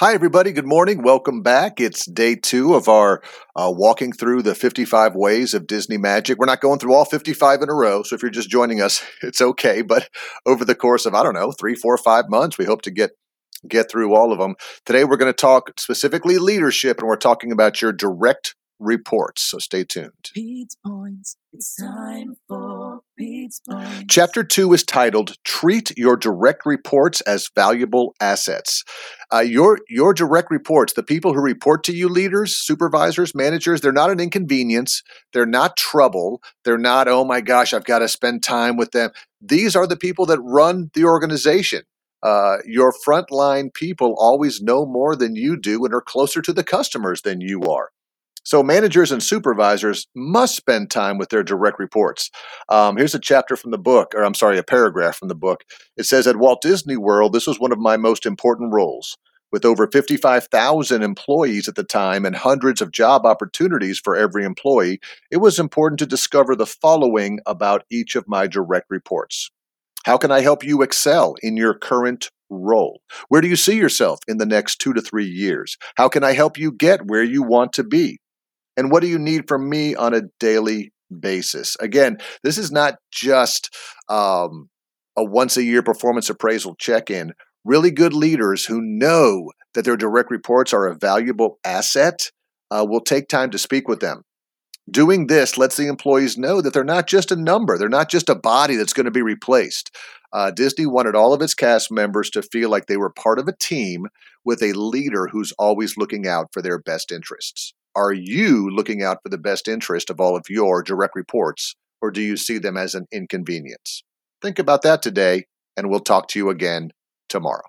Hi, everybody. Good morning. Welcome back. It's day two of our walking through the 55 ways of Disney magic. We're not going through all 55 in a row, so if you're just joining us, it's okay. But over the course of, 3, 4, 5 months, we hope to get through all of them. Today, we're going to talk specifically leadership, and we're talking about your direct reports. So stay tuned. Pete's Points. It's time for Pete's Points. Chapter 2 is titled, Treat Your Direct Reports as Valuable Assets. Your direct reports, the people who report to you, leaders, supervisors, managers, they're not an inconvenience. They're not trouble. They're not, oh my gosh, I've got to spend time with them. These are the people that run the organization. Your frontline people always know more than you do and are closer to the customers than you are. So managers and supervisors must spend time with their direct reports. Here's a paragraph from the book. It says, at Walt Disney World, this was one of my most important roles. With over 55,000 employees at the time and hundreds of job opportunities for every employee, it was important to discover the following about each of my direct reports. How can I help you excel in your current role? Where do you see yourself in the next 2 to 3 years? How can I help you get where you want to be? And what do you need from me on a daily basis? Again, this is not just a once-a-year performance appraisal check-in. Really good leaders who know that their direct reports are a valuable asset will take time to speak with them. Doing this lets the employees know that they're not just a number. They're not just a body that's going to be replaced. Disney wanted all of its cast members to feel like they were part of a team with a leader who's always looking out for their best interests. Are you looking out for the best interest of all of your direct reports, or do you see them as an inconvenience? Think about that today, and we'll talk to you again tomorrow.